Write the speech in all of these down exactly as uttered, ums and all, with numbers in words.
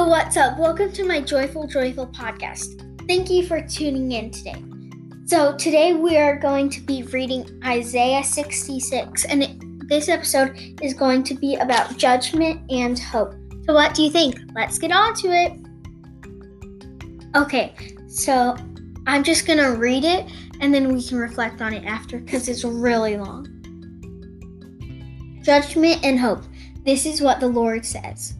Yo, what's up? Welcome to my Joyful Joyful podcast. Thank you for tuning in today. So today we are going to be reading Isaiah sixty-six, and it, this episode is going to be about judgment and hope. So what do you think? Let's get on to it. Okay, so I'm just going to read it, and then we can reflect on it after because it's really long. Judgment and hope. This is what the Lord says.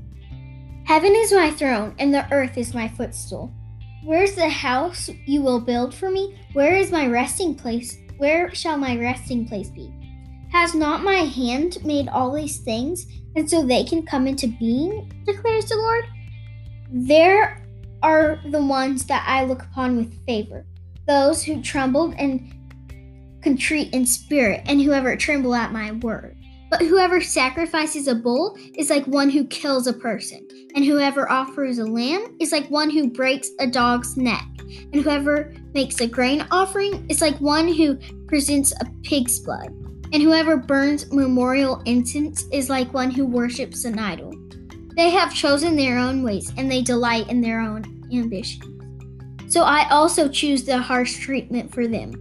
Heaven is my throne, and the earth is my footstool. Where is the house you will build for me? Where is my resting place? Where shall my resting place be? Has not my hand made all these things, and so they can come into being, declares the Lord? There are the ones that I look upon with favor, those who trembled and contrite in spirit, and whoever tremble at my word. But whoever sacrifices a bull is like one who kills a person, and whoever offers a lamb is like one who breaks a dog's neck, and whoever makes a grain offering is like one who presents a pig's blood, and whoever burns memorial incense is like one who worships an idol. They have chosen their own ways, and they delight in their own ambitions. So I also choose the harsh treatment for them,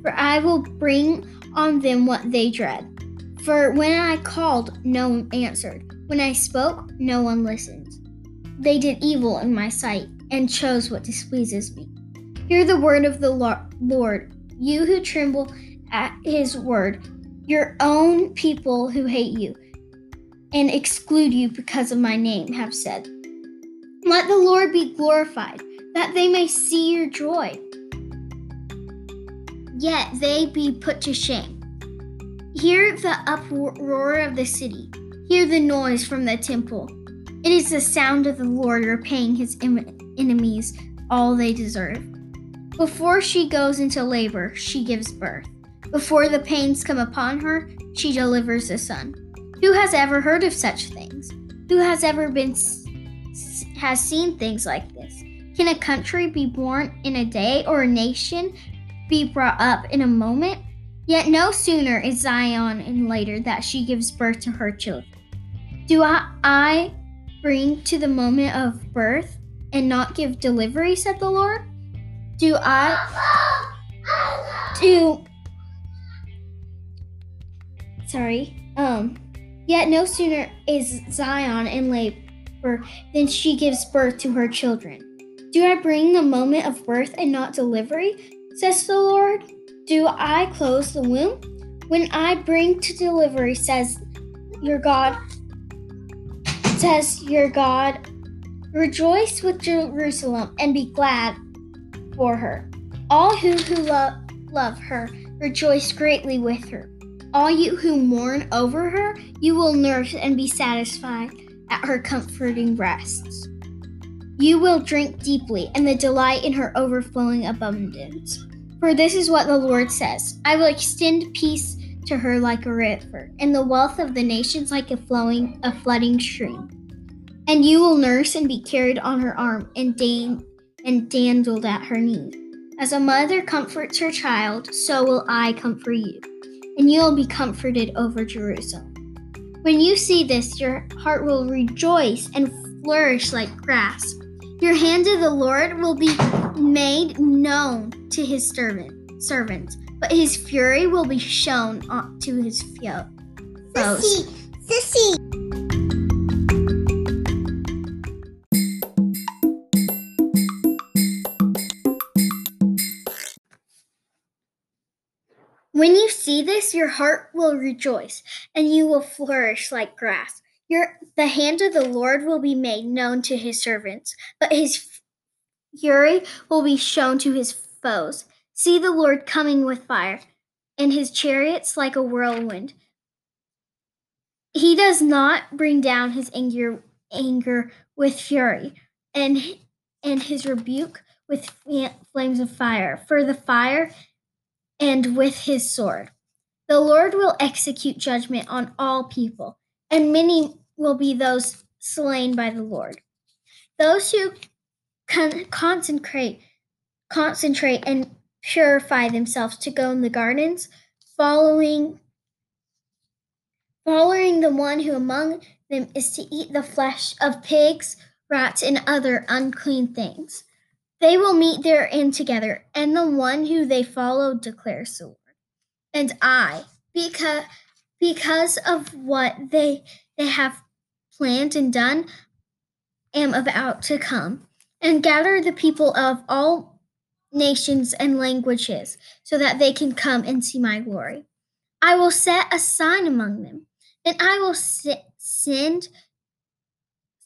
for I will bring on them what they dread. For when I called, no one answered. When I spoke, no one listened. They did evil in my sight and chose what displeases me. Hear the word of the Lord, you who tremble at his word, your own people who hate you and exclude you because of my name have said, let the Lord be glorified, that they may see your joy, yet they be put to shame. Hear the uproar of the city. Hear the noise from the temple. It is the sound of the Lord repaying his em- enemies all they deserve. Before she goes into labor, she gives birth. Before the pains come upon her, she delivers a son. Who has ever heard of such things? Who has ever been has seen things like this? Can a country be born in a day, or a nation be brought up in a moment? Yet no sooner is Zion and later that she gives birth to her children. Do I, I bring to the moment of birth and not give delivery, said the Lord? Do I do sorry, um yet no sooner is Zion in labor than she gives birth to her children. Do I bring the moment of birth and not delivery, says the Lord? Do I close the womb? When I bring to delivery, says your God, says your God, rejoice with Jerusalem and be glad for her. All who, who love, love her, rejoice greatly with her. All you who mourn over her, you will nurse and be satisfied at her comforting breasts. You will drink deeply and the delight in her overflowing abundance. For this is what the Lord says, I will extend peace to her like a river, and the wealth of the nations like a flowing, a flooding stream. And you will nurse and be carried on her arm, and, dan- and dandled at her knee. As a mother comforts her child, so will I comfort you, and you will be comforted over Jerusalem. When you see this, your heart will rejoice and flourish like grass. Your hand of the Lord will be made known to his servant, servants, but his fury will be shown to his foes. Sissy, sissy. When you see this, your heart will rejoice, and you will flourish like grass. Your, the hand of the Lord will be made known to his servants, but his fury will be shown to his foes. See the Lord coming with fire, and his chariots like a whirlwind. He does not bring down his anger, anger with fury, and, and his rebuke with flames of fire, for the fire and with his sword. The Lord will execute judgment on all people, and many will be those slain by the Lord. Those who con- concentrate, concentrate and purify themselves to go in the gardens, following, following the one who among them is to eat the flesh of pigs rats, and other unclean things. They will meet their end together, and the one who they follow, declares the Lord. And I, because, because of what they, they have planned and done, am about to come and gather the people of all nations and languages so that they can come and see my glory. I will set a sign among them, and I will sit, send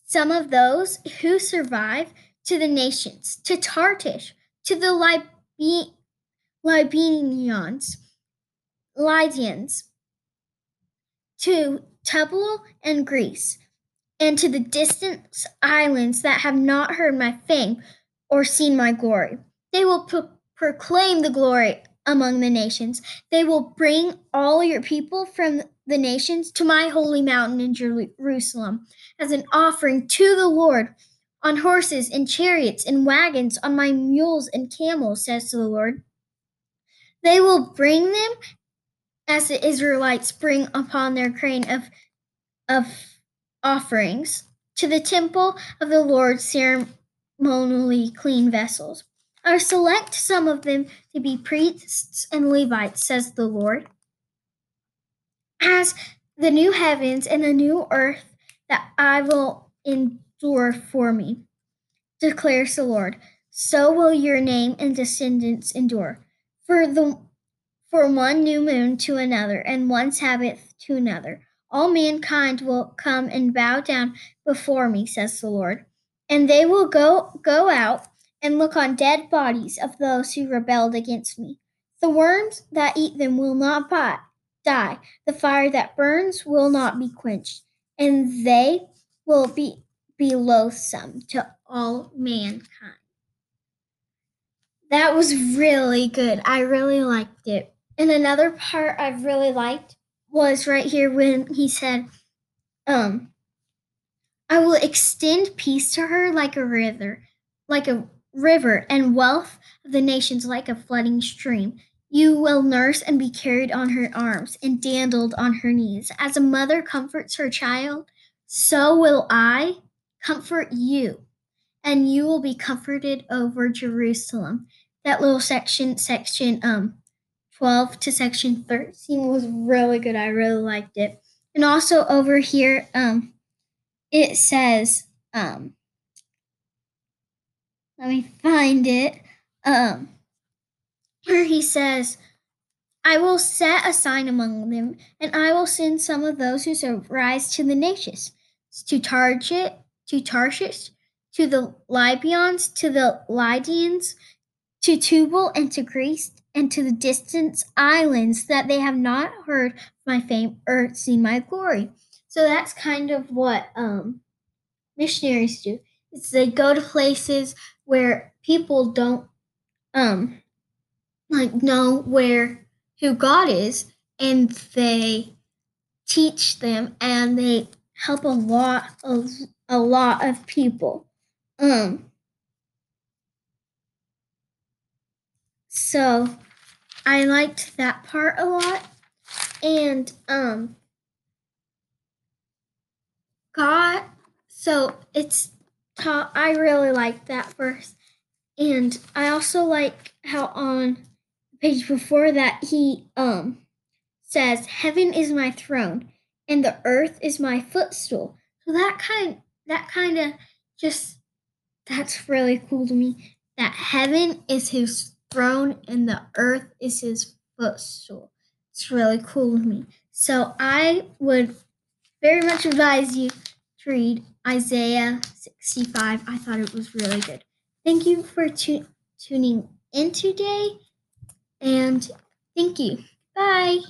some of those who survive to the nations, to Tartish, to the Lib- Lydians, Lydians, to Tubal and Greece, and to the distant islands that have not heard my fame or seen my glory. They will pro- proclaim the glory among the nations. They will bring all your people from the nations to my holy mountain in Jerusalem as an offering to the Lord, on horses and chariots and wagons, on my mules and camels, says the Lord. They will bring them as the Israelites bring upon their crane of, of offerings to the temple of the Lord ceremonially clean vessels. I will select some of them to be priests and Levites, says the Lord. As the new heavens and the new earth that I will endure for me, declares the Lord, so will your name and descendants endure. For the for one new moon to another, and one Sabbath to another, all mankind will come and bow down before me, says the Lord. And they will go go out and look on dead bodies of those who rebelled against me. The worms that eat them will not die. The fire that burns will not be quenched, and they will be, be loathsome to all mankind. That was really good. I really liked it. And another part I really liked was right here when he said, um, I will extend peace to her like a river, like a river, and wealth of the nations like a flooding stream. You will nurse and be carried on her arms and dandled on her knees. As a mother comforts her child, so will I comfort you, and you will be comforted over Jerusalem. That little section, section um, twelve to section thirteen was really good. I really liked it. And also over here, um, it says, um, let me find it. Um, where he says, I will set a sign among them, and I will send some of those who surprise to the nations, to Target, to Tarshish, to the Libyans, to the Lydians, to Tubal and to Greece, and to the distant islands that they have not heard my fame or seen my glory. So that's kind of what um, missionaries do. It's they go to places where people don't, um, like know where who God is, and they teach them, and they help a lot, a, a lot of people. Um. So, I liked that part a lot, and um. God, so it's. I really like that verse, and I also like how on the page before that he um says, "Heaven is my throne, and the earth is my footstool." So that kind, that kind of just that's really cool to me. That heaven is his throne, and the earth is his footstool. It's really cool to me. So I would very much advise you to read Isaiah sixty-five. I thought it was really good. Thank you for tu- tuning in today, and thank you. Bye.